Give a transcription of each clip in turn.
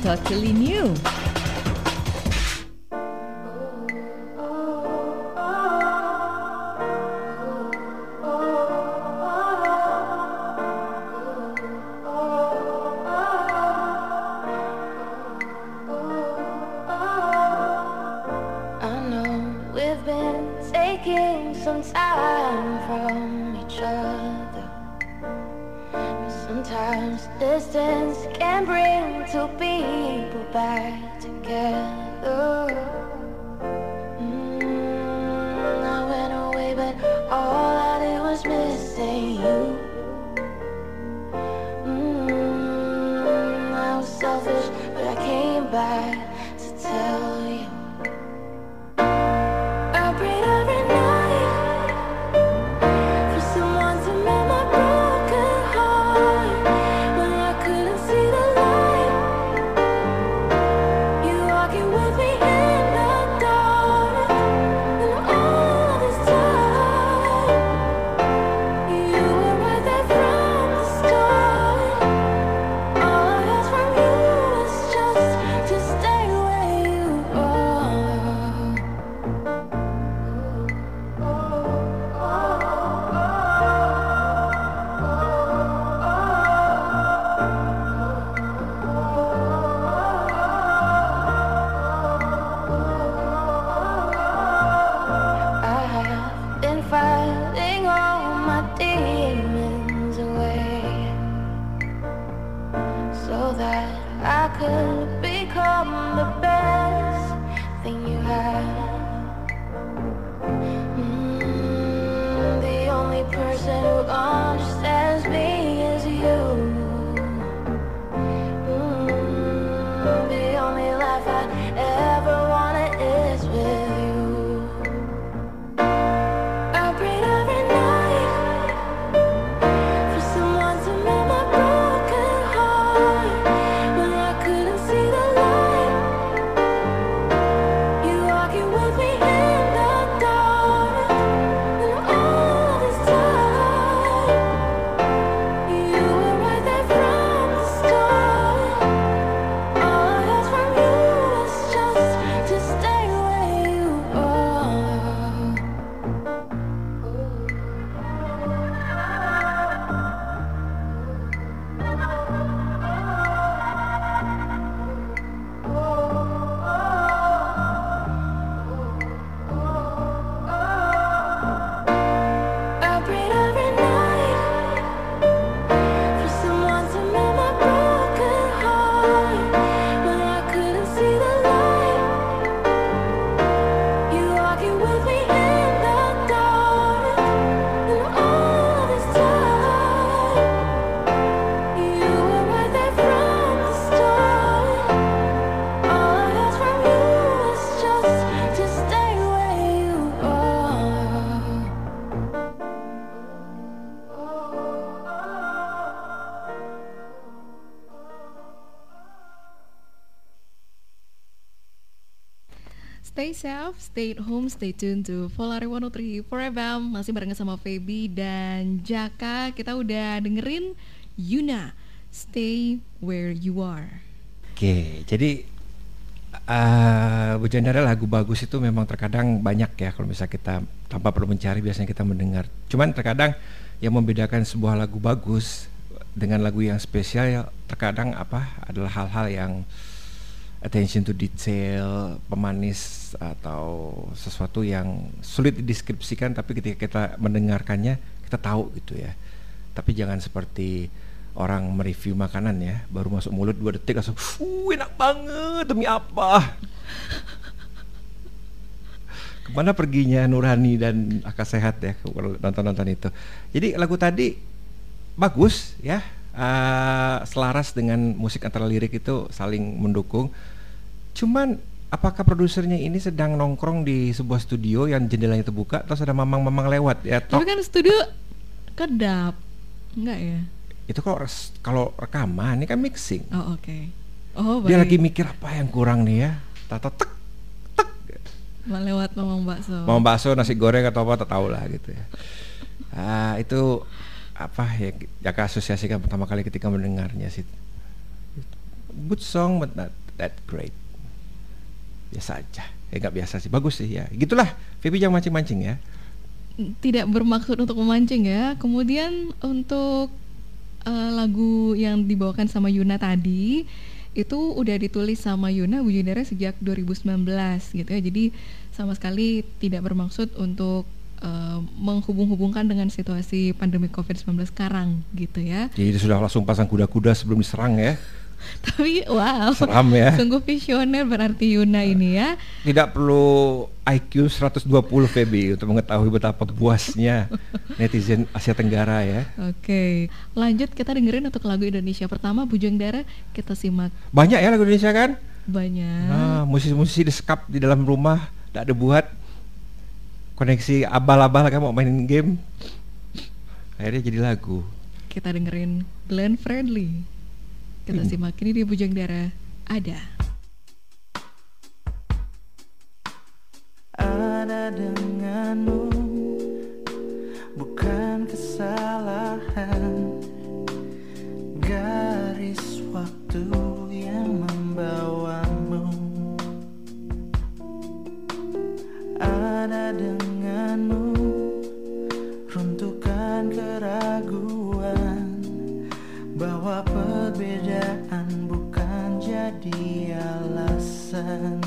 Totally New. Stay safe, stay at home, stay tuned to Volare 103 Forever. Masih bareng sama Feby dan Jaka. Kita udah dengerin Yuna, Stay Where You Are. Oke, jadi Bu Jandara, lagu bagus itu memang terkadang banyak ya. Kalau misalnya kita tanpa perlu mencari, biasanya kita mendengar. Cuman terkadang yang membedakan sebuah lagu bagus dengan lagu yang spesial ya, terkadang apa, adalah hal-hal yang attention to detail, pemanis, atau sesuatu yang sulit dideskripsikan, tapi ketika kita mendengarkannya kita tahu gitu ya. Tapi jangan seperti orang mereview makanan ya, baru masuk mulut 2 detik langsung enak banget, demi apa? Kemana perginya nurani dan akal sehat ya kalau nonton-nonton itu. Jadi lagu tadi bagus ya, selaras dengan musik antara lirik itu saling mendukung. Cuman apakah produsernya ini sedang nongkrong di sebuah studio yang jendelanya terbuka, terus ada mamang-mamang lewat ya? Tapi kan studio kedap, enggak ya? Itu kalau rekaman, ini kan mixing. Oh oke. Okay. Oh baik. Dia lagi mikir apa yang kurang nih ya? Tata tek tek. Lewat mamang bakso, nasi goreng atau apa, tak tahu lah gitu ya. Itu apa ya, Jaka asosiasikan pertama kali ketika mendengarnya sih. good song but not that great. Biasa aja. Ya nggak biasa sih, bagus sih ya. Gitulah, Feby jangan mancing-mancing ya. Tidak bermaksud untuk memancing ya. Kemudian untuk lagu yang dibawakan sama Yuna tadi itu udah ditulis sama Yuna Wujudara sejak 2019 gitu ya. Jadi sama sekali tidak bermaksud untuk menghubung-hubungkan dengan situasi pandemi COVID-19 sekarang gitu ya. Jadi sudah langsung pasang kuda-kuda sebelum diserang ya. Tapi wow, seram ya. Sungguh visioner berarti Yuna ini ya. Tidak perlu IQ 120 Feby untuk mengetahui betapa puasnya netizen Asia Tenggara ya. Oke, lanjut kita dengerin untuk lagu Indonesia pertama Bujang Dara, kita simak. Banyak ya lagu Indonesia kan? Banyak. Nah, musisi-musisi disekap di dalam rumah, tak ada buat koneksi abal-abal kan mau mainin game, akhirnya jadi lagu. Kita dengerin Glenn Friendly, kita simak ini di Bujang Dara Ada denganmu bukan kesalahan, garis waktu yang membawamu. Ada denganmu runtukan keraguan bahwa perbedaan bukan jadi alasan.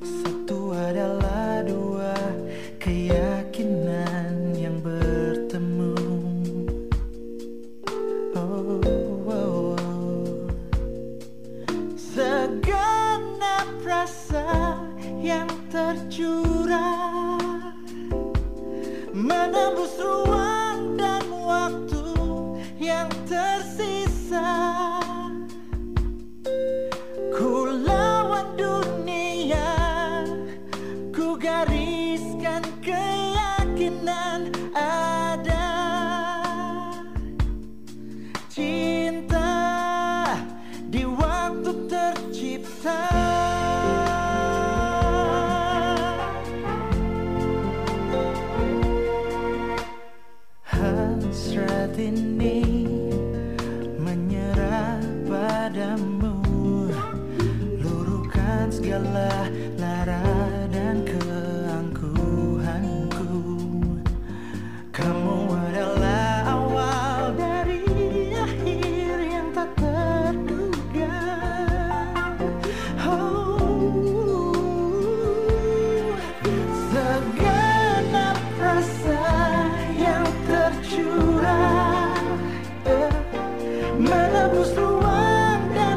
Satu adalah dua keyakinan yang bertemu. Oh, oh, oh. Segenap rasa yang tercurah menembus ruang dan waktu yang tersisa. Ku lawan dunia, ku gariskan keyakinan ada. Cinta di waktu tercipta. Ini menyerah padamu, luruhkan segala lara dan keangkuhanku. Kamu adalah awal dari akhir yang tak terduga. Oh, segenap rasa yang tercurah. Menembus ruang dan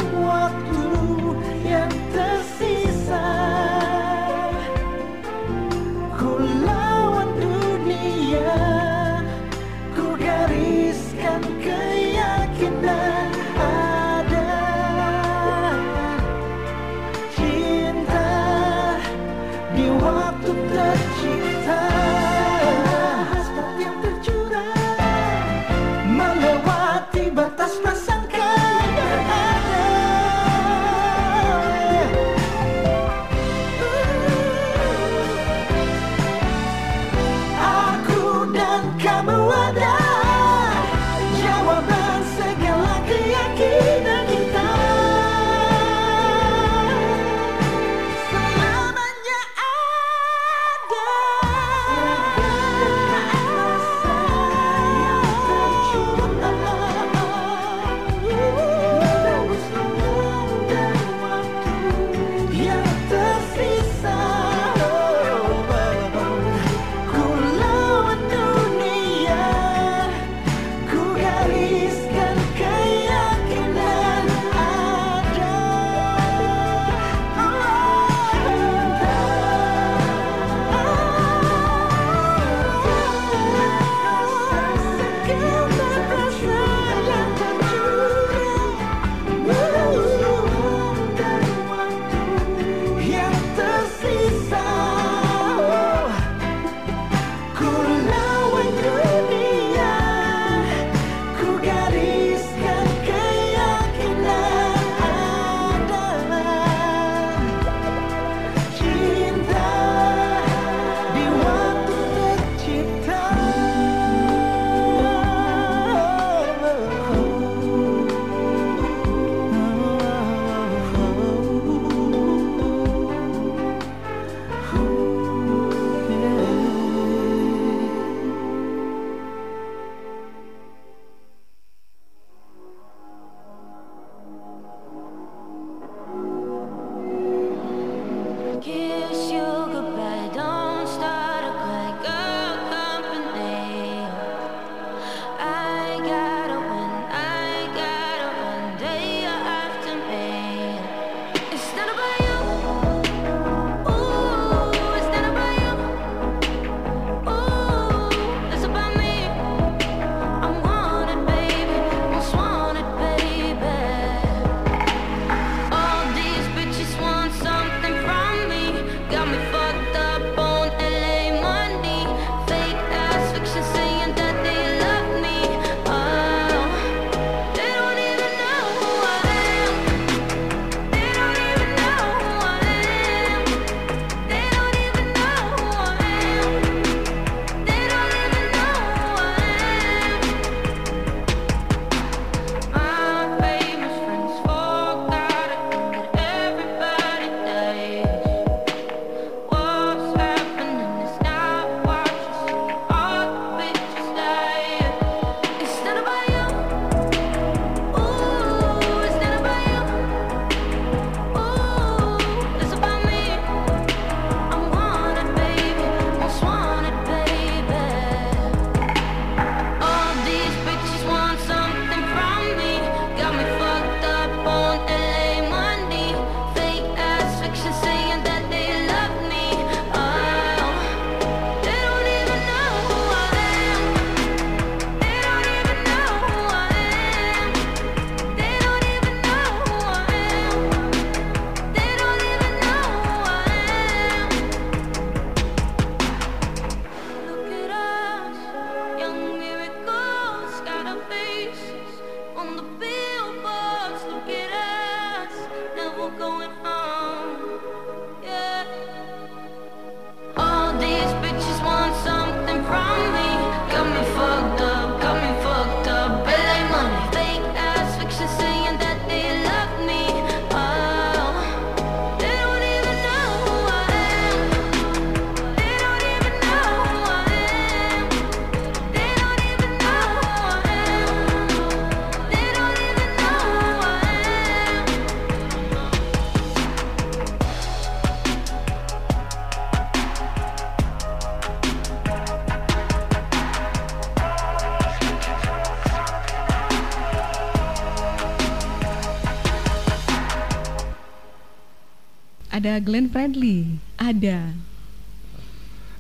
ada Glenn Friendly, ada.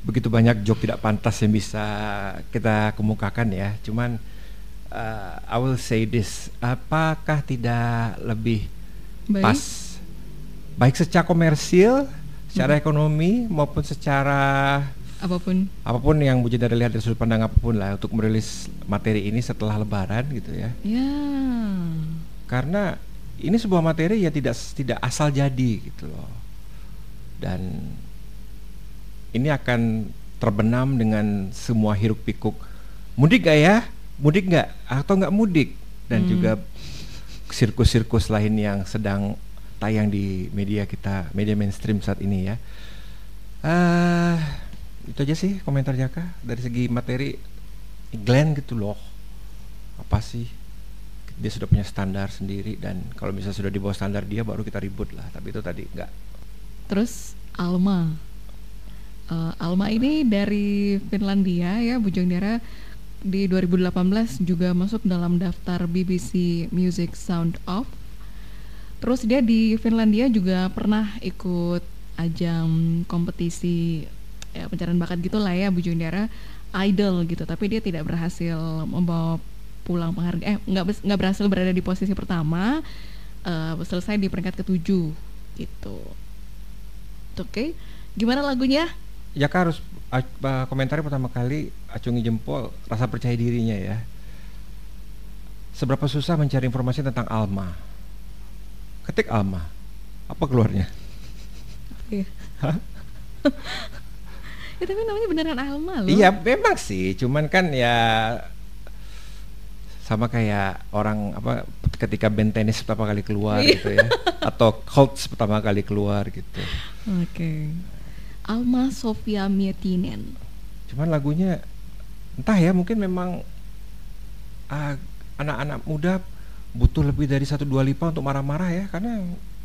Begitu banyak joke tidak pantas yang bisa kita kemukakan ya. Cuman I will say this, apakah tidak lebih pas baik secara komersil, secara ekonomi maupun secara apapun yang Bu Jendera lihat dari sudut pandang apapun lah untuk merilis materi ini setelah Lebaran gitu ya. Ya. Karena ini sebuah materi ya tidak asal jadi gitu loh. Dan ini akan terbenam dengan semua hiruk pikuk. Mudik gak ya? Mudik gak? Atau gak mudik? Dan juga sirkus-sirkus lain yang sedang tayang di media kita, media mainstream saat ini ya. Itu aja sih komentar Jaka dari segi materi Glenn gitu loh. Apa sih? Dia sudah punya standar sendiri dan kalau misalnya sudah di bawah standar dia baru kita ribut lah. Tapi itu tadi enggak. Terus Alma. Alma ini dari Finlandia ya, Bu Jongdera, di 2018 juga masuk dalam daftar BBC Music Sound Off. Terus dia di Finlandia juga pernah ikut ajang kompetisi ya, pencarian bakat gitulah ya Bu Jongdera, Idol gitu, tapi dia tidak berhasil membawa pulang penghargaan, nggak berhasil berada di posisi pertama, selesai di peringkat ke-7 gitu. Oke, gimana lagunya? Jaka harus komentari pertama kali acungi jempol rasa percaya dirinya ya. Seberapa susah mencari informasi tentang Alma? Ketik Alma, apa keluarnya? Iya. Ya tapi namanya beneran Alma loh. Iya memang sih, cuman kan ya sama kayak orang apa ketika band tenis pertama kali keluar gitu ya, atau Colts pertama kali keluar gitu. Oke. Alma-Sofia Miettinen. Cuman lagunya entah ya, mungkin memang anak-anak muda butuh lebih dari satu Dua Lipa untuk marah-marah ya, karena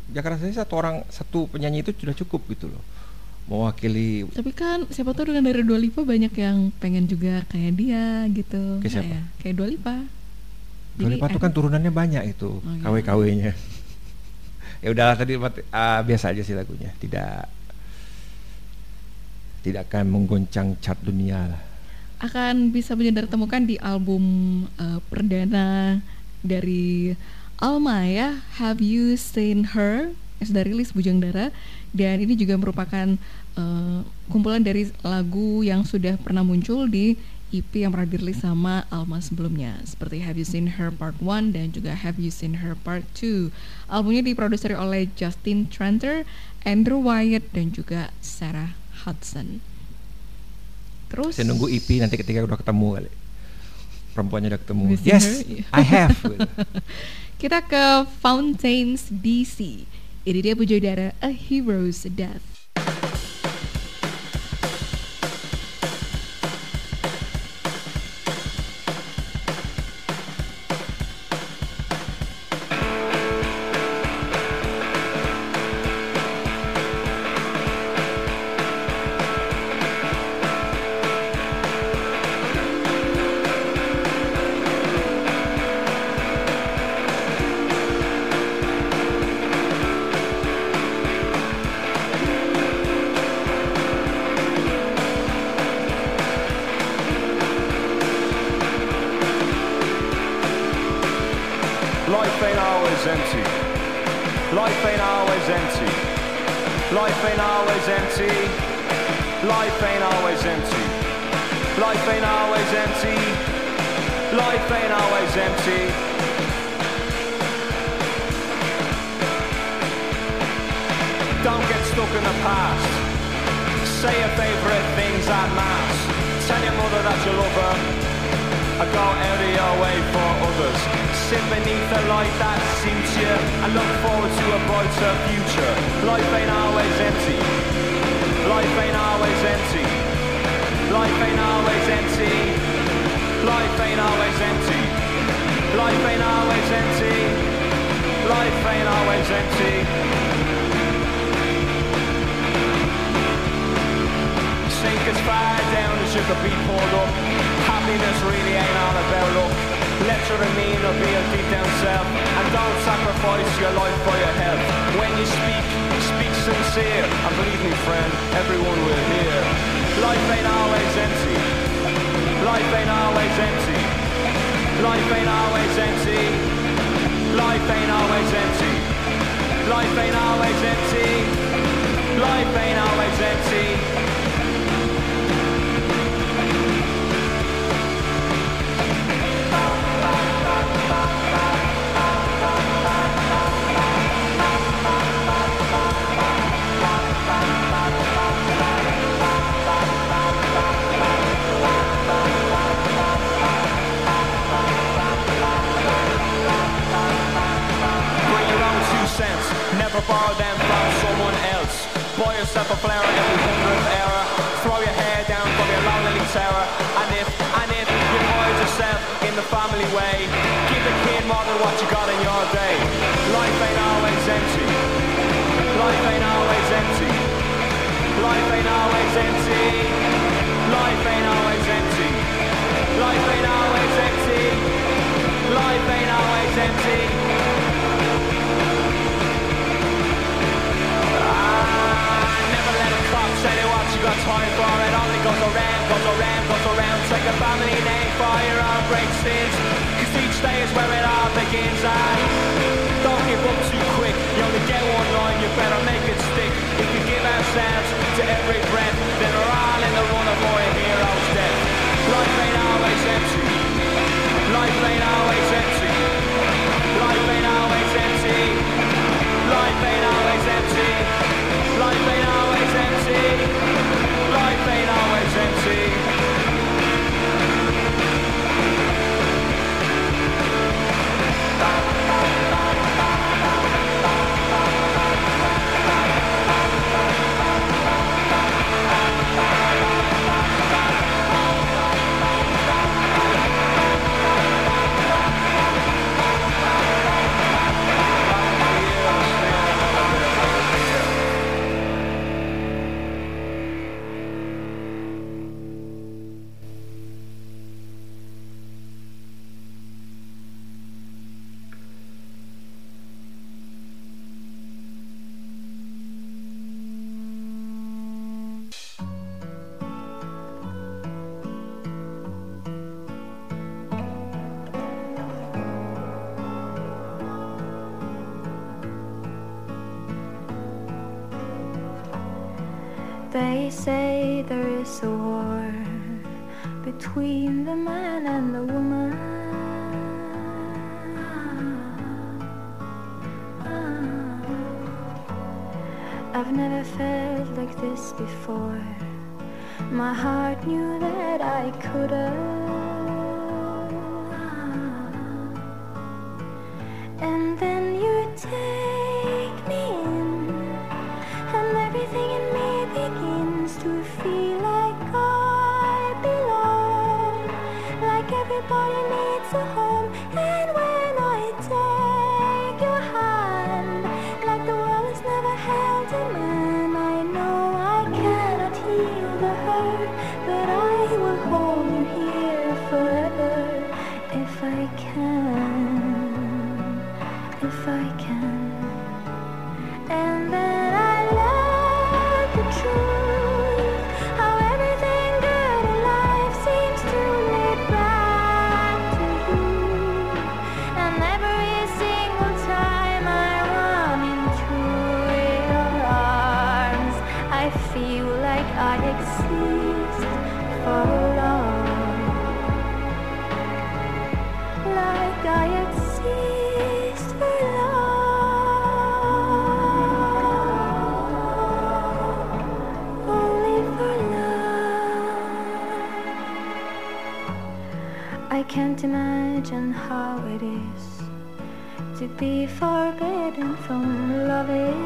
Jakarta saya satu penyanyi itu sudah cukup gitu loh mewakili. Tapi kan siapa tahu dengan dari Dua Lipa banyak yang pengen juga kayak dia gitu. Kayak siapa? Kayak Dua Lipa. Dua Lipa tuh kan turunannya banyak itu, KW-KW-nya. Ya udahlah tadi biasa aja sih lagunya, tidak akan menggoncang chart dunia lah. Akan bisa menjadi temukan di album perdana dari Alma ya, Have You Seen Her? Sudah rilis Bu Jongdera, dan ini juga merupakan kumpulan dari lagu yang sudah pernah muncul di EP yang pernah dirilis sama Alma sebelumnya, seperti Have You Seen Her Part 1 dan juga Have You Seen Her Part 2. Albumnya diproduksi oleh Justin Tranter, Andrew Wyatt dan juga Sarah Hudson. Terus saya nunggu EP nanti ketika udah ketemu kali. Perempuannya udah ketemu. Yes, I have. Kita ke Fontaines D.C. Ini dia Bu Jongdera, A Hero's Death. Sacrifice your life for your health. When you speak, speak sincerely. see it. And believe me, friend, everyone will hear. Life ain't always empty. Life ain't always empty. Life ain't always empty. Life ain't always empty. Life ain't always empty. Life ain't always empty. Never borrow them from someone else. Buy yourself a flower every 100th error. Throw your hair down from your lonely terror. And if you hide yourself in the family way, give a kid more than what you got in your day. Life ain't always empty. Life ain't always empty. Life ain't always empty. Life ain't always empty. Life ain't always empty. Life ain't always empty. Say what you got time for, it only goes around, goes around, goes around. Take a family name for your own great sins, cause each day is where it all begins. And don't give up too quick, you only get one line, you better make it stick. If you give ourselves to every breath, then we're all in the run of our hero's death. Life ain't always empty. Life ain't always empty. Life ain't always empty. Life ain't always empty. Life ain't always empty. Life ain't always empty. They say there is a war between the man and the woman. I've never felt like this before. My heart knew that I couldn't. And then you take me in, and everything in me begins to feel like I belong, like everybody needs a home. And when I take your hand, like the world has never held a man, I know I cannot heal the hurt, but I will hold you here forever. If I can, if I can. And then I can't imagine how it is to be forbidden from loving.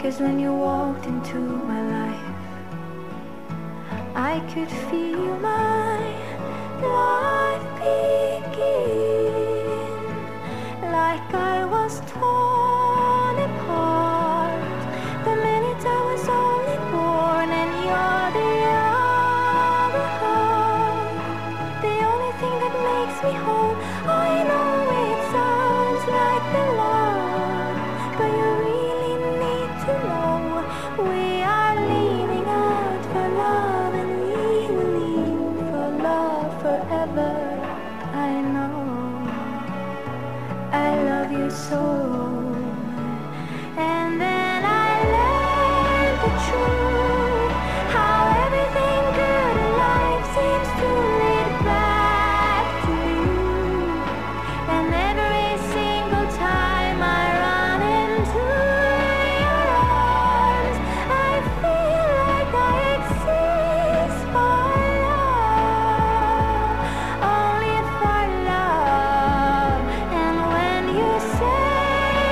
Cause when you walked into my life, I could feel my life begin, like I was torn apart the minute I was only born. And you're the other half, the only thing that makes me whole. I know it. forever. I know I love you so. And then I learned the truth, how everything good in life seems to lead back to you. And every single time I run into your arms, I feel like I exist for love, only for love. And when you say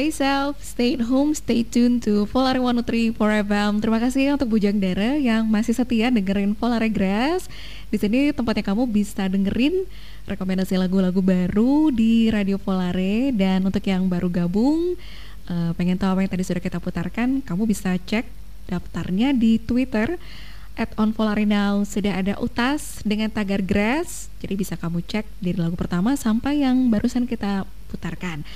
Stay safe, stay at home, stay tuned to Volare 103 FM. Terima kasih untuk Bujang Dara yang masih setia dengerin Volare Grass. Di sini tempatnya kamu bisa dengerin rekomendasi lagu-lagu baru di Radio Volare. Dan untuk yang baru gabung, pengen tahu apa yang tadi sudah kita putarkan, kamu bisa cek daftarnya di Twitter @onvolarenow. Sudah ada utas dengan tagar Grass, jadi bisa kamu cek dari lagu pertama sampai yang barusan kita putarkan.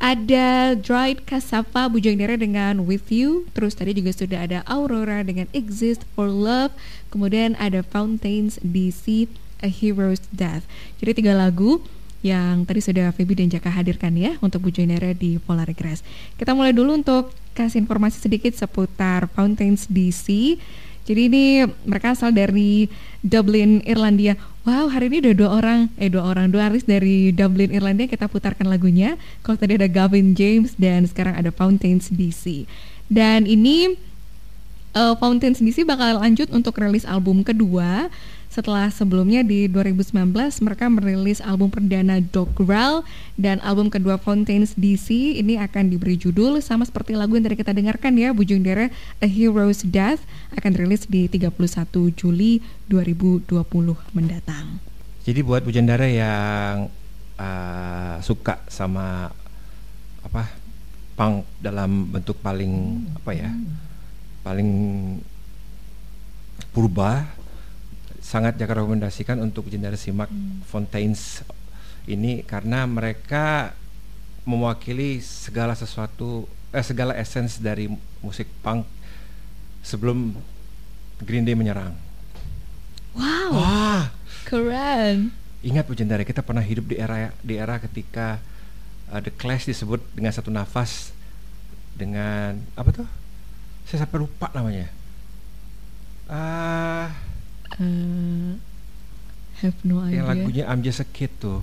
Ada Dried Cassava, Bujang Dara dengan With You. Terus tadi juga sudah ada Aurora dengan Exist for Love. Kemudian ada Fontaines D.C., A Hero's Death. Jadi 3 lagu yang tadi sudah Feby dan Jaka hadirkan ya untuk Bujang Dara di Volare Grass. Kita mulai dulu untuk kasih informasi sedikit seputar Fontaines D.C. Jadi ini mereka asal dari Dublin, Irlandia. Wow, hari ini ada dua artis dari Dublin, Irlandia kita putarkan lagunya. Kalau tadi ada Gavin James dan sekarang ada Fontaines D.C. Dan ini Fontaines D.C. bakal lanjut untuk rilis album kedua. Setelah sebelumnya di 2019 mereka merilis album perdana Dogrel, dan album kedua Fontaines D.C. ini akan diberi judul sama seperti lagu yang tadi kita dengarkan ya, Bujang Dara, A Hero's Death, akan rilis di 31 Juli 2020 mendatang. Jadi buat Bujang Dara yang suka sama punk dalam bentuk paling paling purba, sangat Jaka rekomendasikan untuk Bujang Dara simak Fontaines ini, karena mereka mewakili segala sesuatu, segala essence dari musik punk sebelum Green Day menyerang. Wow. Wah, keren. Ingat Bujang Dara, kita pernah hidup di era ketika The Clash disebut dengan satu nafas dengan apa tuh? Saya sampai lupa namanya. Have no idea. Yang lagunya I'm Just a Kid tuh.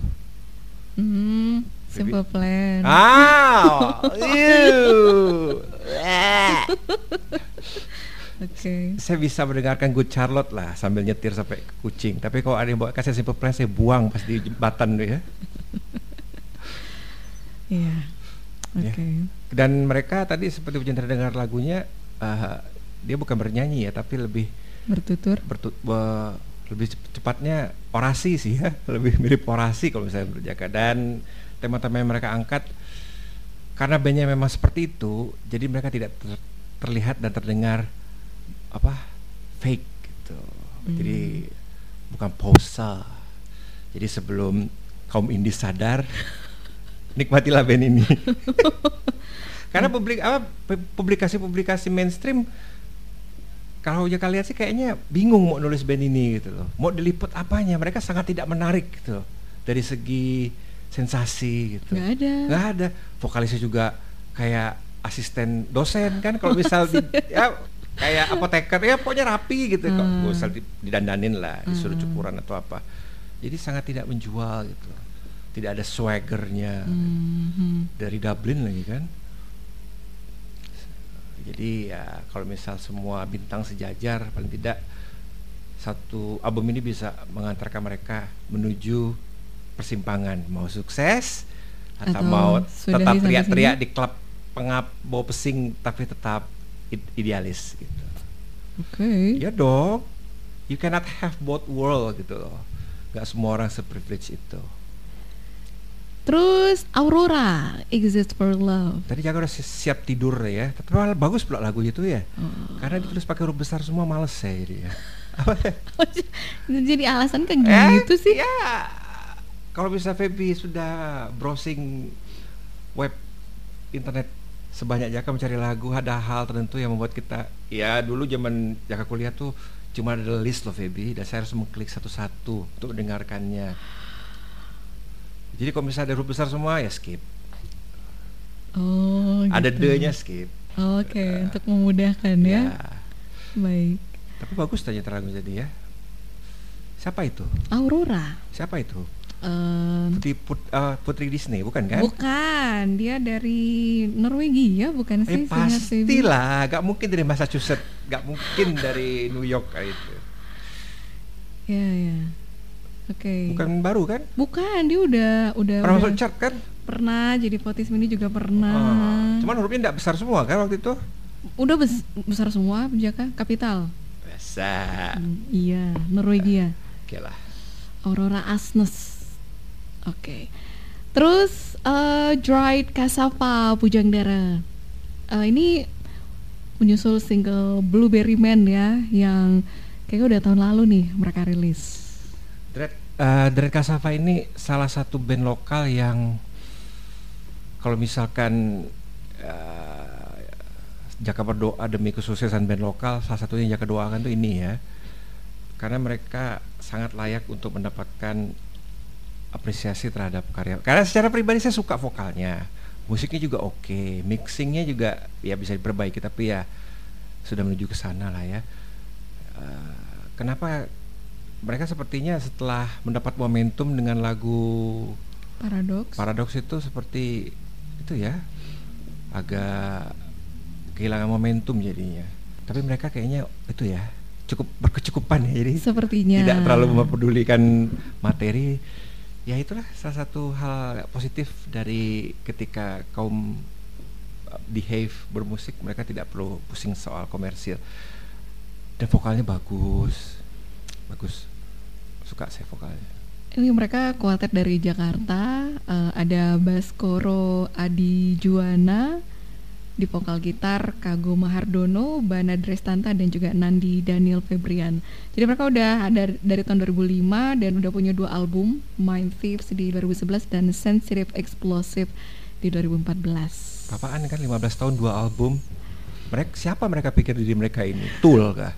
Simple Plan. Okay. Saya bisa mendengarkan Good Charlotte lah sambil nyetir sampai ke Kucing. Tapi kalau ada yang bawa kasih Simple Plan, saya buang pas di jembatan tuh ya. Iya. Yeah. Oke. Okay. Ya. Dan mereka tadi seperti Bujang Dara dengar lagunya, dia bukan bernyanyi ya, tapi lebih lebih cepatnya orasi sih ya, lebih mirip orasi kalau misalnya berjaga. Dan tema-tema yang mereka angkat, karena bandnya memang seperti itu, jadi mereka tidak terlihat dan terdengar fake gitu. Jadi bukan pose. Jadi sebelum kaum indie sadar, nikmatilah band ini. Karena publikasi mainstream, kalau ya kalian sih kayaknya bingung mau nulis band ini gitu loh. Mau diliput apanya? Mereka sangat tidak menarik gitu loh. Dari segi sensasi gitu. Nggak ada. Vokalisnya juga kayak asisten dosen kan, kalau misal kayak apoteker ya, pokoknya rapi gitu. Kalau misal didandanin lah, disuruh cukuran atau apa. Jadi sangat tidak menjual gitu. Tidak ada swaggernya. Dari Dublin lagi kan. Jadi ya kalau misal semua bintang sejajar, paling tidak satu album ini bisa mengantarkan mereka menuju persimpangan, mau sukses atau mau tetap teriak-teriak di klub pengap bawa pesing tapi tetap idealis gitu. Oke. Ya dong, you cannot have both world gitu loh. Gak semua orang se-privilege itu. Terus Aurora, Exist for Love. Tadi Jaka udah siap tidur ya, tapi malah bagus pula lagu itu ya. Karena ditulis pakai huruf besar semua, males ya jadi ya. Jadi alasan kayak gitu sih? Ya, kalau bisa Feby sudah browsing web internet sebanyak Jaka mencari lagu, ada hal tertentu yang membuat kita, ya dulu zaman Jaka kuliah tuh cuma ada list loh Feby, dan saya harus mengklik satu-satu untuk mendengarkannya. Jadi kalau misalnya ada huruf besar semua ya skip. Oh, ada gitu. D-nya skip. Oke, untuk memudahkan ya. Baik. Tapi bagus ternyata lagu jadi ya. Siapa itu? Aurora. Siapa itu? Putri Disney bukan kan? Bukan, dia dari Norwegia bukan sih? Pastilah, gak mungkin dari Massachusetts, gak mungkin dari New York kayak itu. Ya. Oke. Bukan baru kan? Bukan, dia udah pernah masuk chart kan? pernah, jadi potis mini juga pernah. Cuman hurufnya enggak besar semua kan waktu itu? Udah besar semua, Jaka, kapital. Besar. Iya, Norwegia. Oke lah. Aurora Aksnes. Oke. Terus Dried Cassava, Pujang Dara. Ini menyusul single Blueberry Man ya, yang kayaknya udah tahun lalu nih mereka rilis. Dried Cassava ini salah satu band lokal yang kalau misalkan Jaka berdoa demi kesuksesan band lokal, salah satunya yang Jaka doakan tuh ini ya, karena mereka sangat layak untuk mendapatkan apresiasi terhadap karya. Karena secara pribadi saya suka vokalnya, musiknya juga oke, mixingnya juga ya bisa diperbaiki, tapi ya sudah menuju ke sana lah ya. Kenapa mereka sepertinya setelah mendapat momentum dengan lagu Paradox itu seperti itu ya, agak kehilangan momentum jadinya. Tapi mereka kayaknya itu ya cukup berkecukupan ya, jadi sepertinya tidak terlalu mempedulikan materi. Ya itulah salah satu hal positif dari ketika kaum behave bermusik, mereka tidak perlu pusing soal komersil. Dan vokalnya bagus, suka saya vokalnya. Ini mereka kuartet dari Jakarta, ada Baskoro Adi Juana di vokal gitar, Kago Mahardono, Bana Destanta dan juga Nandi Daniel Febrian. Jadi mereka udah ada dari tahun 2005 dan udah punya 2 album, Mind Thieves di 2011 dan Sensitive Explosive di 2014. Apaan kan 15 tahun 2 album? Mereka siapa mereka pikir diri mereka ini? Tool kah?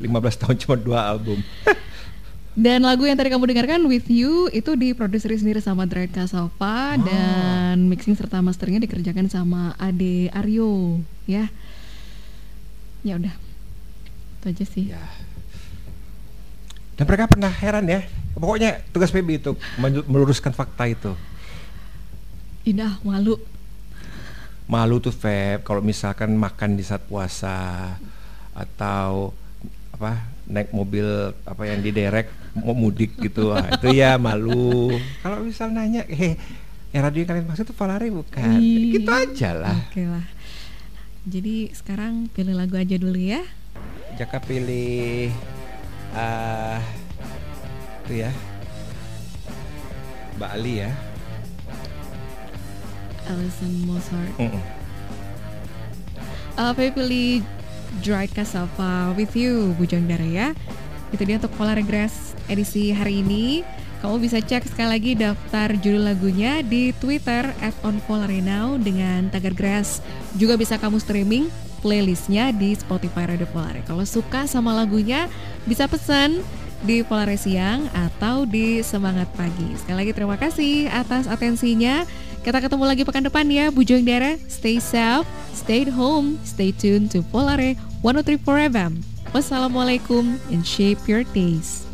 15 tahun cuma 2 album. Dan lagu yang tadi kamu dengarkan, With You, itu diproduksi sendiri sama Dried Cassava, dan mixing serta masternya dikerjakan sama Ade Aryo. Ya, ya udah, itu aja sih. Ya. Dan mereka pernah, heran ya, pokoknya tugas Feby itu meluruskan fakta itu. Indah, malu tuh Feb, kalau misalkan makan di saat puasa atau naik mobil yang diderek mau mudik gitu, itu ya malu. Kalau misal nanya yang radio yang kalian maksud itu Volare bukan, gitu aja lah. Oke lah, jadi sekarang pilih lagu aja dulu ya. Jaka pilih itu ya Mbak Ali ya, Alison Mosshart. Feby pilih Dried Cassava, With You, Bujang Dara ya. Itu dia untuk Polar Regress edisi hari ini. Kamu bisa cek sekali lagi daftar judul lagunya di Twitter @onpolarenow dengan tagar Grass. Juga bisa kamu streaming playlistnya di Spotify Radio Polare. Kalau suka sama lagunya bisa pesan di Polare Siang atau di Semangat Pagi. Sekali lagi terima kasih atas atensinya. Kita ketemu lagi pekan depan ya, Bujang Dara. Stay safe, stay at home, stay tuned to Volare 103.4 FM. Wassalamualaikum and shape your days.